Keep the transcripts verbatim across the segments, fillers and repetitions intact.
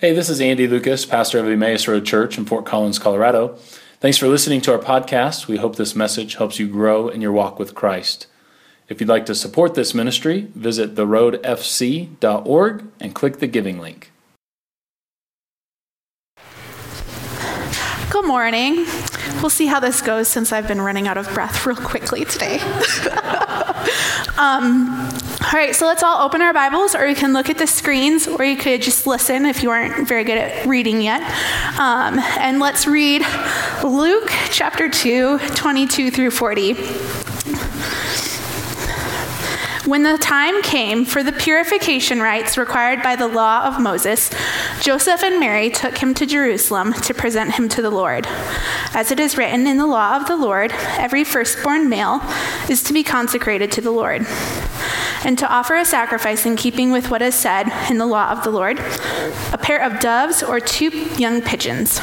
Hey, this is Andy Lucas, pastor of Emmaus Road Church in Fort Collins, Colorado. Thanks for listening to our podcast. We hope this message helps you grow in your walk with Christ. If you'd like to support this ministry, visit the road f c dot org and click the giving link. Good morning. We'll see how this goes since I've been running out of breath real quickly today. um, All right, so let's all open our Bibles, or you can look at the screens, or you could just listen if you aren't very good at reading yet. Um, and let's read Luke chapter two, twenty-two through forty. When the time came for the purification rites required by the law of Moses, Joseph and Mary took him to Jerusalem to present him to the Lord. As it is written in the law of the Lord, every firstborn male is to be consecrated to the Lord, and to offer a sacrifice in keeping with what is said in the law of the Lord, a pair of doves or two young pigeons.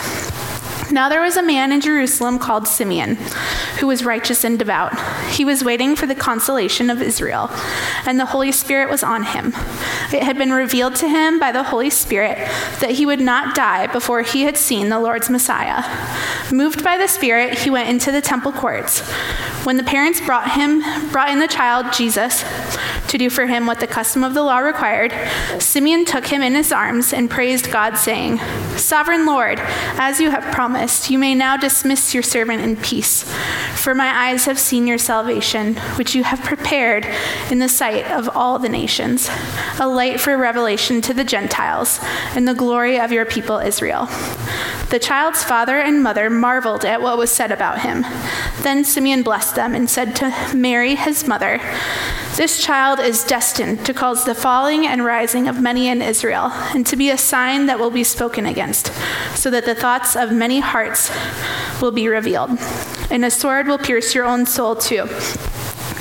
Now there was a man in Jerusalem called Simeon, who was righteous and devout. He was waiting for the consolation of Israel, and the Holy Spirit was on him. It had been revealed to him by the Holy Spirit that he would not die before he had seen the Lord's Messiah. Moved by the Spirit, he went into the temple courts. When the parents brought him, brought in the child Jesus to do for him what the custom of the law required, Simeon took him in his arms and praised God, saying, "Sovereign Lord, as you have promised, you may now dismiss your servant in peace, for my eyes have seen your salvation, which you have prepared in the sight of all the nations, a light for revelation to the Gentiles, and the glory of your people Israel." The child's father and mother marveled at what was said about him. Then Simeon blessed them and said to Mary, his mother, "This child is destined to cause the falling and rising of many in Israel, and to be a sign that will be spoken against, so that the thoughts of many hearts will be revealed. And a sword will pierce your own soul too."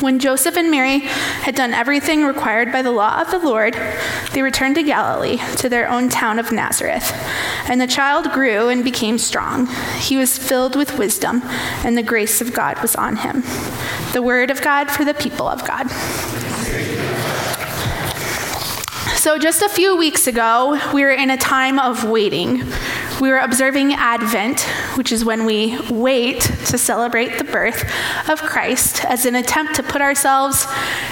When Joseph and Mary had done everything required by the law of the Lord, they returned to Galilee, to their own town of Nazareth. And the child grew and became strong. He was filled with wisdom, and the grace of God was on him. The word of God for the people of God. So just a few weeks ago, we were in a time of waiting. We were observing Advent, which is when we wait to celebrate the birth of Christ, as an attempt to put ourselves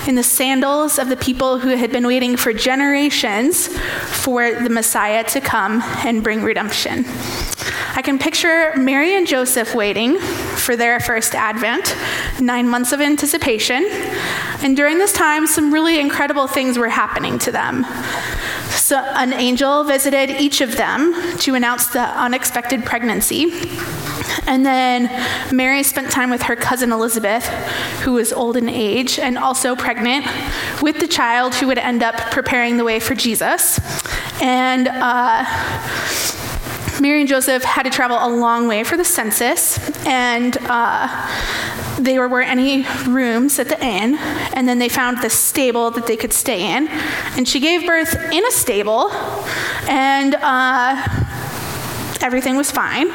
in the sandals of the people who had been waiting for generations for the Messiah to come and bring redemption. I can picture Mary and Joseph waiting for their first Advent, nine months of anticipation. And during this time, some really incredible things were happening to them. So an angel visited each of them to announce the unexpected pregnancy. And then Mary spent time with her cousin Elizabeth, who was old in age and also pregnant with the child who would end up preparing the way for Jesus. And uh, Mary and Joseph had to travel a long way for the census, and uh, there weren't any rooms at the inn, and then they found this stable that they could stay in, and she gave birth in a stable, and uh, everything was fine.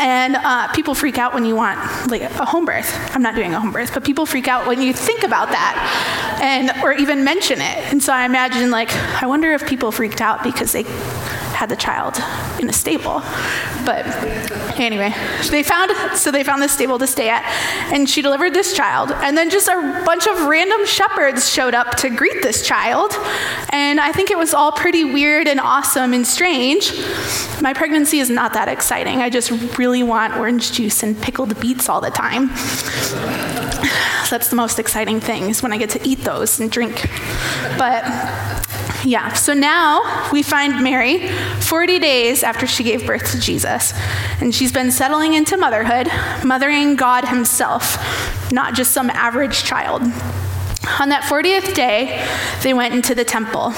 And uh, people freak out when you want like a home birth. I'm not doing a home birth, but people freak out when you think about that, and or even mention it. And so I imagine, like, I wonder if people freaked out because they had the child in a stable. But anyway, they found, so they found this stable to stay at, and she delivered this child, and then just a bunch of random shepherds showed up to greet this child, and I think it was all pretty weird and awesome and strange. My pregnancy is not that exciting. I just really want orange juice and pickled beets all the time. That's the most exciting thing, is when I get to eat those and drink. But yeah, so now we find Mary forty days after she gave birth to Jesus. And she's been settling into motherhood, mothering God himself, not just some average child. On that fortieth day, they went into the temple.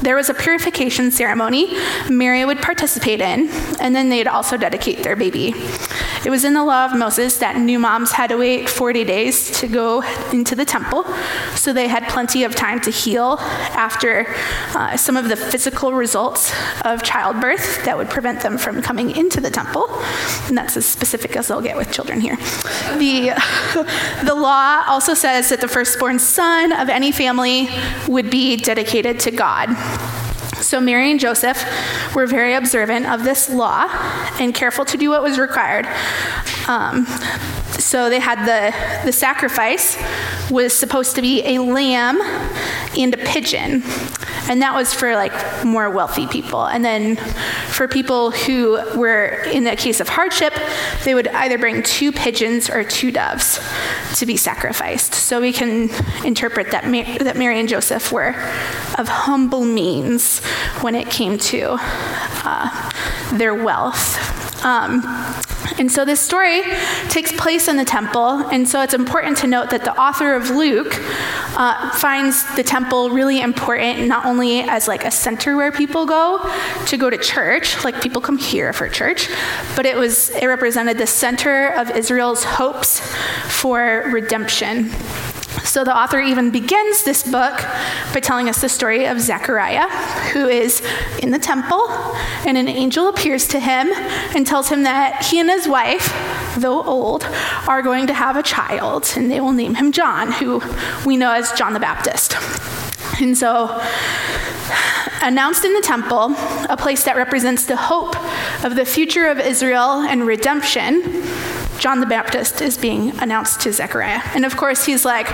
There was a purification ceremony Mary would participate in, and then they'd also dedicate their baby. It was in the law of Moses that new moms had to wait forty days to go into the temple, so they had plenty of time to heal after uh, some of the physical results of childbirth that would prevent them from coming into the temple. And that's as specific as they'll get with children here. The, the law also says that the firstborn son of any family would be dedicated to God. So Mary and Joseph were very observant of this law and careful to do what was required. Um, so they had the, the sacrifice was supposed to be a lamb and a pigeon. And that was for like more wealthy people. And then for people who were in a case of hardship, they would either bring two pigeons or two doves to be sacrificed. So we can interpret that, Ma- that Mary and Joseph were of humble means when it came to uh, their wealth. Um, and so this story takes place in the temple, and so it's important to note that the author of Luke uh, finds the temple really important, not only as like a center where people go to go to church, like people come here for church, but it was it represented the center of Israel's hopes for redemption. So the author even begins this book by telling us the story of Zechariah, who is in the temple, and an angel appears to him and tells him that he and his wife, though old, are going to have a child, and they will name him John, who we know as John the Baptist. And so, announced in the temple, a place that represents the hope of the future of Israel and redemption, John the Baptist is being announced to Zechariah. And of course, he's like,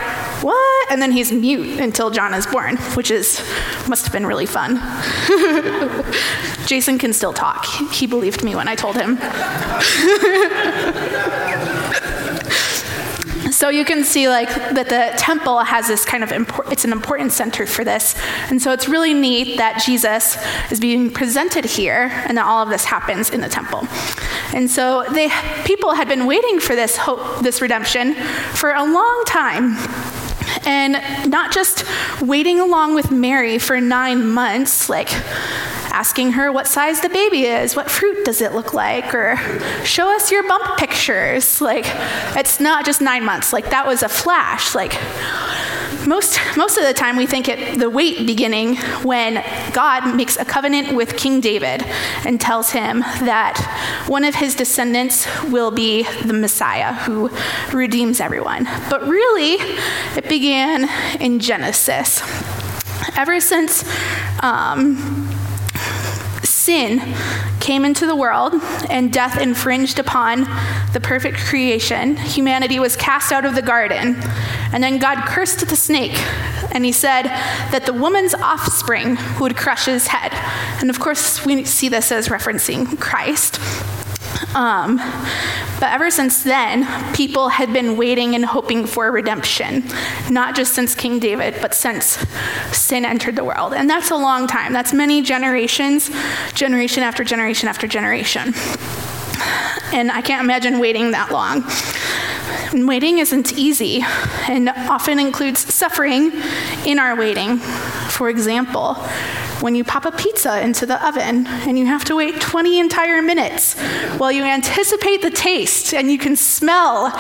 what? And then he's mute until John is born, which is must have been really fun. Jason can still talk. He believed me when I told him. So you can see like that the temple has this kind of, impor- it's an important center for this. And so it's really neat that Jesus is being presented here and that all of this happens in the temple. And so they, people had been waiting for this hope, this redemption for a long time. And not just waiting along with Mary for nine months, like asking her what size the baby is, what fruit does it look like, or show us your bump pictures. Like, it's not just nine months. Like, that was a flash. Like, most most of the time we think it the wait beginning when God makes a covenant with King David and tells him that one of his descendants will be the Messiah who redeems everyone. But really, it began in Genesis. Ever since um, sin came into the world and death infringed upon the perfect creation, humanity was cast out of the garden. And then God cursed the snake, and he said that the woman's offspring would crush his head. And of course, we see this as referencing Christ. Um, but ever since then, people had been waiting and hoping for redemption, not just since King David, but since sin entered the world. And that's a long time. That's many generations, generation after generation after generation. And I can't imagine waiting that long. And waiting isn't easy and often includes suffering in our waiting. For example, when you pop a pizza into the oven and you have to wait twenty entire minutes while you anticipate the taste and you can smell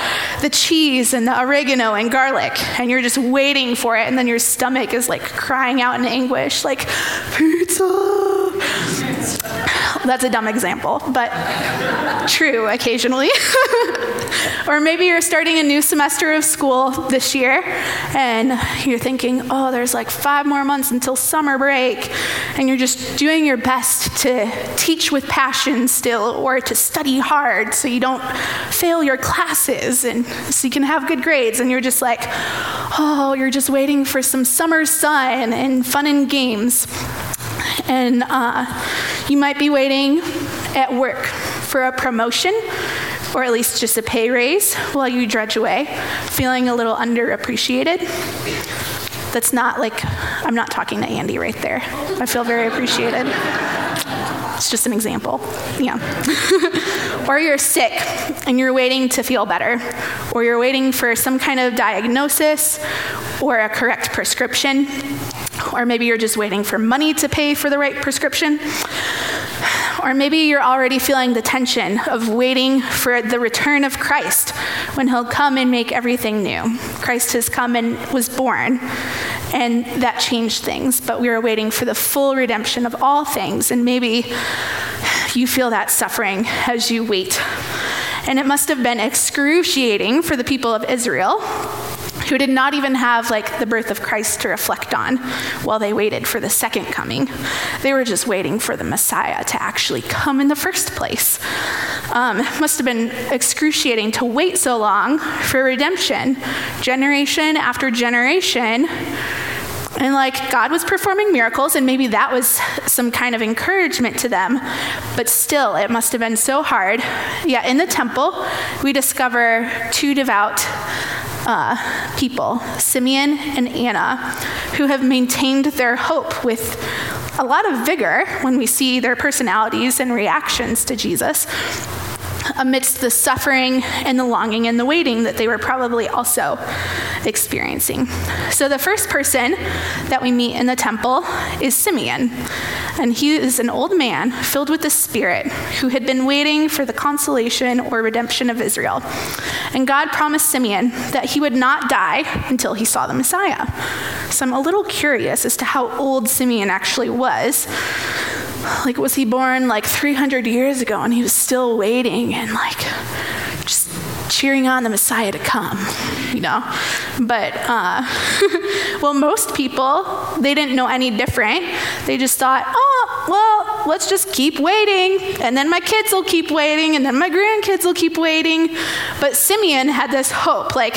the cheese and the oregano and garlic and you're just waiting for it and then your stomach is like crying out in anguish like, pizza. That's a dumb example, but true occasionally. Or maybe you're starting a new semester of school this year and you're thinking, oh, there's like five more months until summer break, and you're just doing your best to teach with passion still or to study hard so you don't fail your classes and so you can have good grades, and you're just like, oh, you're just waiting for some summer sun and fun and games. And uh, you might be waiting at work for a promotion, or at least just a pay raise, while you drudge away, feeling a little underappreciated. That's not like, I'm not talking to Andy right there. I feel very appreciated. It's just an example, yeah. Or you're sick and you're waiting to feel better, or you're waiting for some kind of diagnosis or a correct prescription, or maybe you're just waiting for money to pay for the right prescription. or maybe you're already feeling the tension of waiting for the return of Christ, when he'll come and make everything new. Christ has come and was born, and that changed things, but we are waiting for the full redemption of all things, and maybe you feel that suffering as you wait. And it must have been excruciating for the people of Israel, who did not even have like the birth of Christ to reflect on while they waited for the second coming. They were just waiting for the Messiah to actually come in the first place. Um, it must have been excruciating to wait so long for redemption, generation after generation. And like, God was performing miracles, and maybe that was some kind of encouragement to them, but still it must have been so hard. Yeah, in the temple, we discover two devout uh, people, Simeon and Anna, who have maintained their hope with a lot of vigor when we see their personalities and reactions to Jesus, amidst the suffering and the longing and the waiting that they were probably also experiencing. So the first person that we meet in the temple is Simeon, and he is an old man filled with the Spirit who had been waiting for the consolation or redemption of Israel. And God promised Simeon that he would not die until he saw the Messiah. So I'm a little curious as to how old Simeon actually was. Like, was he born like three hundred years ago and he was still waiting and like just cheering on the Messiah to come, you know? But, uh, well, most people, they didn't know any different. They just thought, oh, well, let's just keep waiting, and then my kids will keep waiting, and then my grandkids will keep waiting. But Simeon had this hope, like,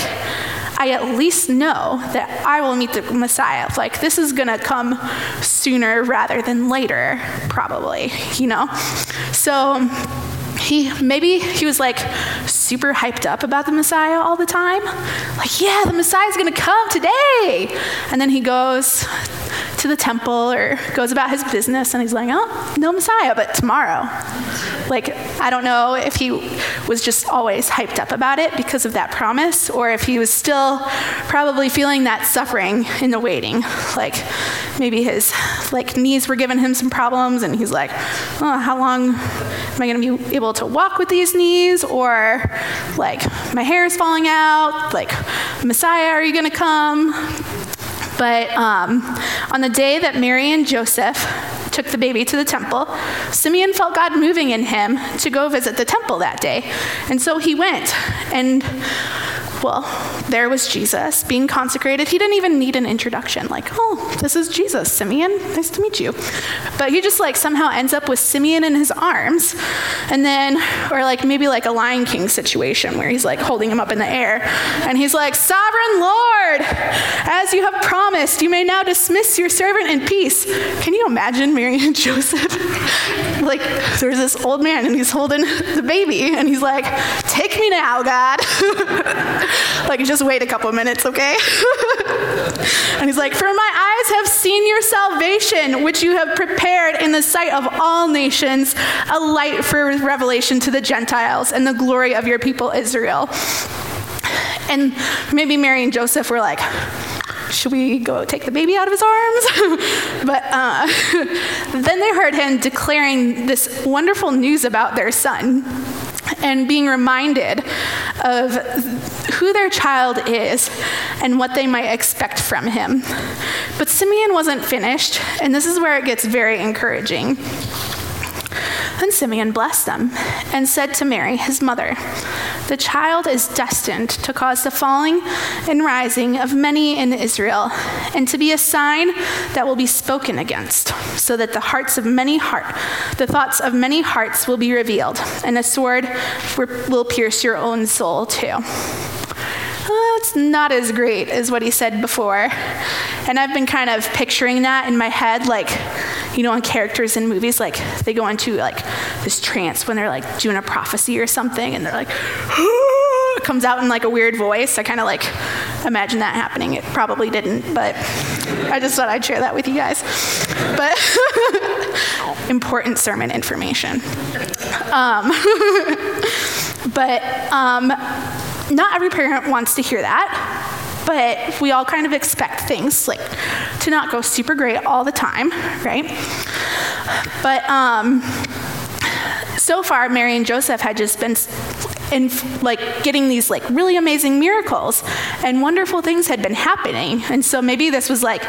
I at least know that I will meet the Messiah. Like, this is gonna come sooner rather than later, probably, you know? So he, maybe he was like super hyped up about the Messiah all the time. Like, yeah, the Messiah's gonna come today. And then he goes to the temple or goes about his business and he's like, oh, no Messiah, but tomorrow. Like, I don't know if he was just always hyped up about it because of that promise, or if he was still probably feeling that suffering in the waiting. Like, maybe his like knees were giving him some problems and he's like, oh, how long am I gonna be able to walk with these knees? Or like, my hair is falling out, like, Messiah, are you gonna come? But um, on the day that Mary and Joseph took the baby to the temple, Simeon felt God moving in him to go visit the temple that day. And so he went, and well, there was Jesus being consecrated. He didn't even need an introduction, like, oh, this is Jesus, Simeon, nice to meet you. But he just like somehow ends up with Simeon in his arms, and then, or like maybe like a Lion King situation where he's like holding him up in the air, and he's like, Sovereign Lord, as you have promised, you may now dismiss your servant in peace. Can you imagine Mary and Joseph? Like, there's this old man and he's holding the baby and he's like, take me now, God. Like, just wait a couple minutes, okay? And he's like, for my eyes have seen your salvation, which you have prepared in the sight of all nations, a light for revelation to the Gentiles and the glory of your people Israel. And maybe Mary and Joseph were like, should we go take the baby out of his arms? But uh, then they heard him declaring this wonderful news about their son, and being reminded of who their child is and what they might expect from him. But Simeon wasn't finished, and this is where it gets very encouraging. And Simeon blessed them and said to Mary, his mother, the child is destined to cause the falling and rising of many in Israel, and to be a sign that will be spoken against, so that the hearts of many heart, the thoughts of many hearts will be revealed, and a sword will pierce your own soul too. Oh, it's not as great as what he said before. And I've been kind of picturing that in my head, like, you know, on characters in movies, like they go into like this trance when they're like doing a prophecy or something, and they're like, ah! It comes out in like a weird voice. I kind of like imagine that happening. It probably didn't, but I just thought I'd share that with you guys. But important sermon information. Um, but um, not every parent wants to hear that. But we all kind of expect things like to not go super great all the time, right? But um, So far, Mary and Joseph had just been in, like getting these like really amazing miracles, and wonderful things had been happening. And so maybe this was like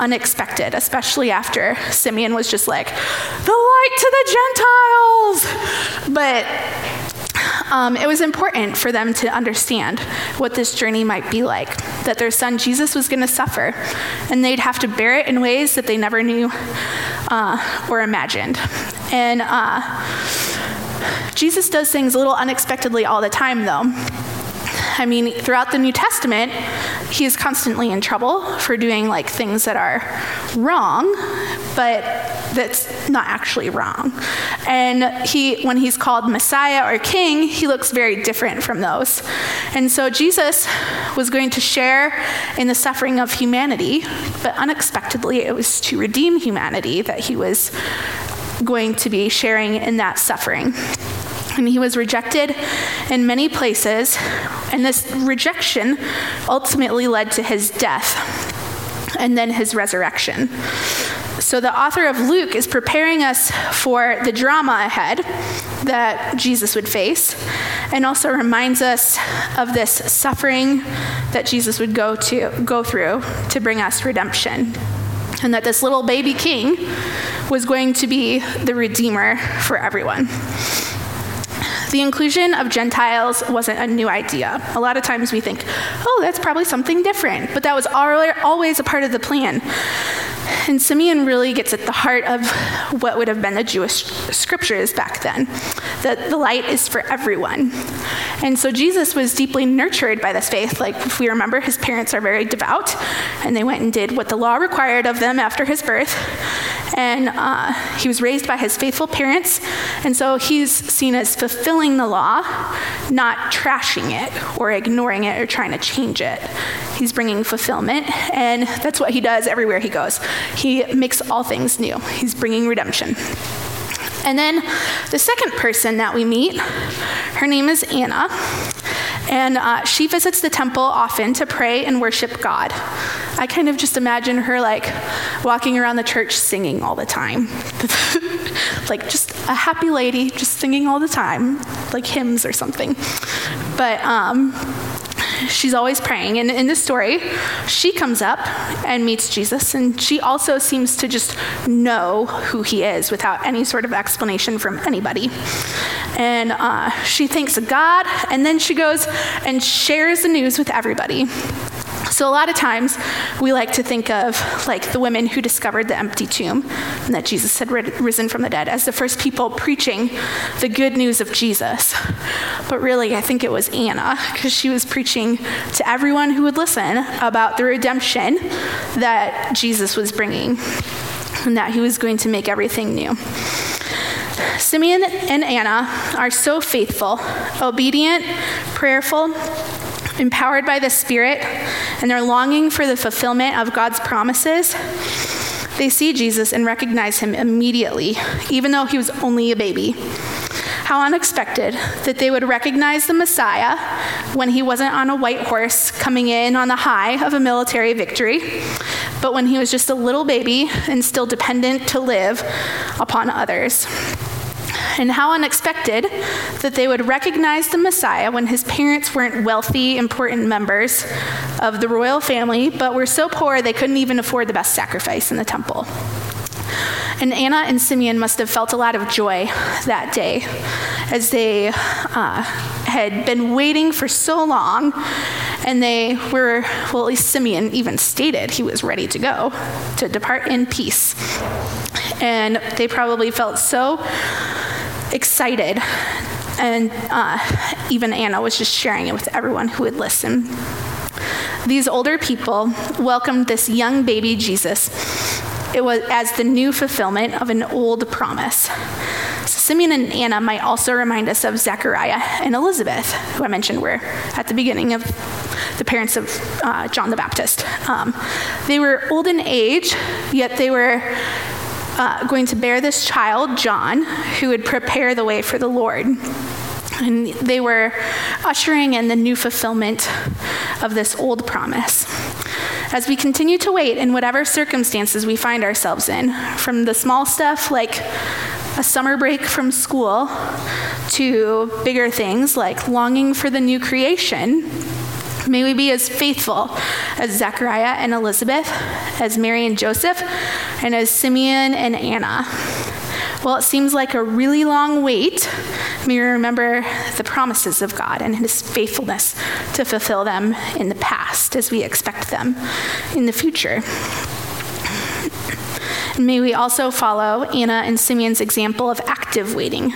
unexpected, especially after Simeon was just like, the light to the Gentiles. But Um, it was important for them to understand what this journey might be like, that their son Jesus was going to suffer, and they'd have to bear it in ways that they never knew uh, or imagined. And uh, Jesus does things a little unexpectedly all the time, though. I mean, throughout the New Testament, he is constantly in trouble for doing like things that are wrong, but that's not actually wrong. And he, when he's called Messiah or King, he looks very different from those. And so Jesus was going to share in the suffering of humanity, but unexpectedly it was to redeem humanity that he was going to be sharing in that suffering. And he was rejected in many places, and this rejection ultimately led to his death and then his resurrection. So the author of Luke is preparing us for the drama ahead that Jesus would face, and also reminds us of this suffering that Jesus would go to go through to bring us redemption, and that this little baby king was going to be the redeemer for everyone. The inclusion of Gentiles wasn't a new idea. A lot of times we think, oh, that's probably something different, but that was always a part of the plan. And Simeon really gets at the heart of what would have been the Jewish scriptures back then, that the light is for everyone. And so Jesus was deeply nurtured by this faith. Like, if we remember, his parents are very devout, and they went and did what the law required of them after his birth. And uh, he was raised by his faithful parents, and so he's seen as fulfilling the law, not trashing it or ignoring it or trying to change it. He's bringing fulfillment, and that's what he does everywhere he goes. He makes all things new. He's bringing redemption. And then the second person that we meet, her name is Anna, and uh, she visits the temple often to pray and worship God. I kind of just imagine her like walking around the church singing all the time. Like just a happy lady, just singing all the time, like hymns or something. But um, she's always praying. And in this story, she comes up and meets Jesus, and she also seems to just know who he is without any sort of explanation from anybody. And uh, she thanks God, and then she goes and shares the news with everybody. So a lot of times we like to think of like the women who discovered the empty tomb and that Jesus had risen from the dead as the first people preaching the good news of Jesus. But really, I think it was Anna, because she was preaching to everyone who would listen about the redemption that Jesus was bringing and that he was going to make everything new. Simeon and Anna are so faithful, obedient, prayerful, empowered by the Spirit, and their longing for the fulfillment of God's promises. They see Jesus and recognize him immediately, even though he was only a baby. How unexpected that they would recognize the Messiah when he wasn't on a white horse coming in on the high of a military victory, but when he was just a little baby and still dependent to live upon others. And how unexpected that they would recognize the Messiah when his parents weren't wealthy, important members of the royal family, but were so poor they couldn't even afford the best sacrifice in the temple. And Anna and Simeon must have felt a lot of joy that day, as they uh, had been waiting for so long, and they were, well, at least Simeon even stated he was ready to go, to depart in peace. And they probably felt so excited, and uh, even Anna was just sharing it with everyone who would listen. These older people welcomed this young baby Jesus. It was as the new fulfillment of an old promise. Simeon and Anna might also remind us of Zechariah and Elizabeth, who I mentioned were at the beginning of the parents of uh, John the Baptist. Um, they were old in age, yet they were uh, going to bear this child, John, who would prepare the way for the Lord. And they were ushering in the new fulfillment of this old promise. As we continue to wait in whatever circumstances we find ourselves in, from the small stuff like a summer break from school to bigger things like longing for the new creation, may we be as faithful as Zechariah and Elizabeth, as Mary and Joseph, and as Simeon and Anna. While it seems like a really long wait, may we remember the promises of God and his faithfulness to fulfill them in the past as we expect them in the future. And may we also follow Anna and Simeon's example of active waiting,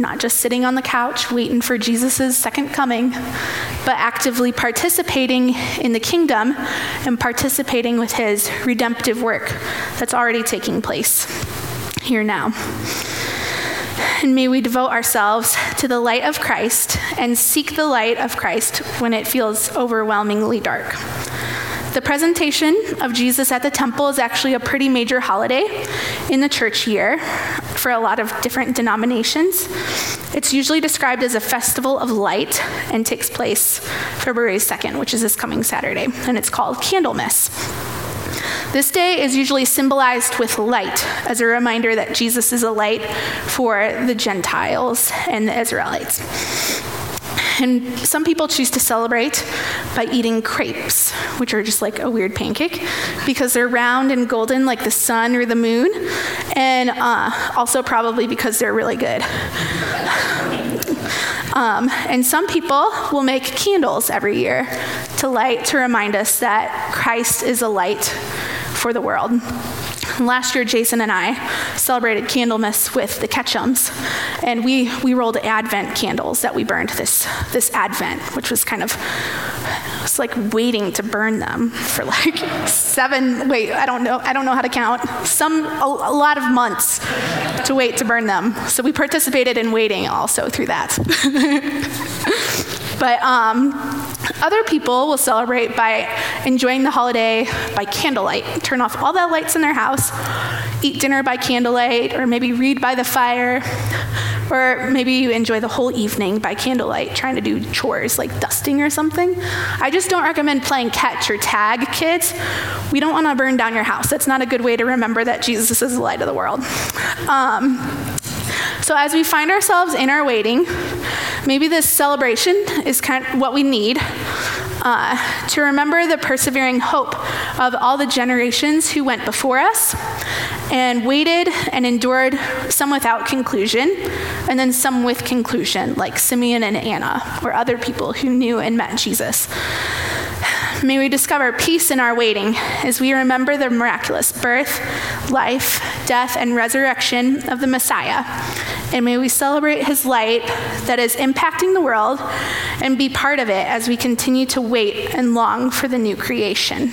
not just sitting on the couch waiting for Jesus' second coming, but actively participating in the kingdom and participating with his redemptive work that's already taking place here now. And may we devote ourselves to the light of Christ and seek the light of Christ when it feels overwhelmingly dark. The presentation of Jesus at the temple is actually a pretty major holiday in the church year for a lot of different denominations. It's usually described as a festival of light and takes place February second, which is this coming Saturday, and it's called Candlemas. This day is usually symbolized with light as a reminder that Jesus is a light for the Gentiles and the Israelites. And some people choose to celebrate by eating crepes, which are just like a weird pancake, because they're round and golden like the sun or the moon, and uh, also probably because they're really good. Um, and some people will make candles every year to light, to remind us that Christ is a light for the world. Last year, Jason and I celebrated Candlemas with the Ketchums, and we, we rolled Advent candles that we burned this this Advent, which was kind of, it was like waiting to burn them for like seven, wait, I don't know, I don't know how to count, some, a, a lot of months to wait to burn them. So we participated in waiting also through that. But um, other people will celebrate by enjoying the holiday by candlelight, turn off all the lights in their house, eat dinner by candlelight, or maybe read by the fire, or maybe you enjoy the whole evening by candlelight, trying to do chores like dusting or something. I just don't recommend playing catch or tag, kids. We don't want to burn down your house. That's not a good way to remember that Jesus is the light of the world. Um, So as we find ourselves in our waiting, maybe this celebration is kind of what we need uh, to remember the persevering hope of all the generations who went before us and waited and endured, some without conclusion, and then some with conclusion, like Simeon and Anna, or other people who knew and met Jesus. May we discover peace in our waiting as we remember the miraculous birth, life, death, and resurrection of the Messiah. And may we celebrate his light that is impacting the world and be part of it as we continue to wait and long for the new creation.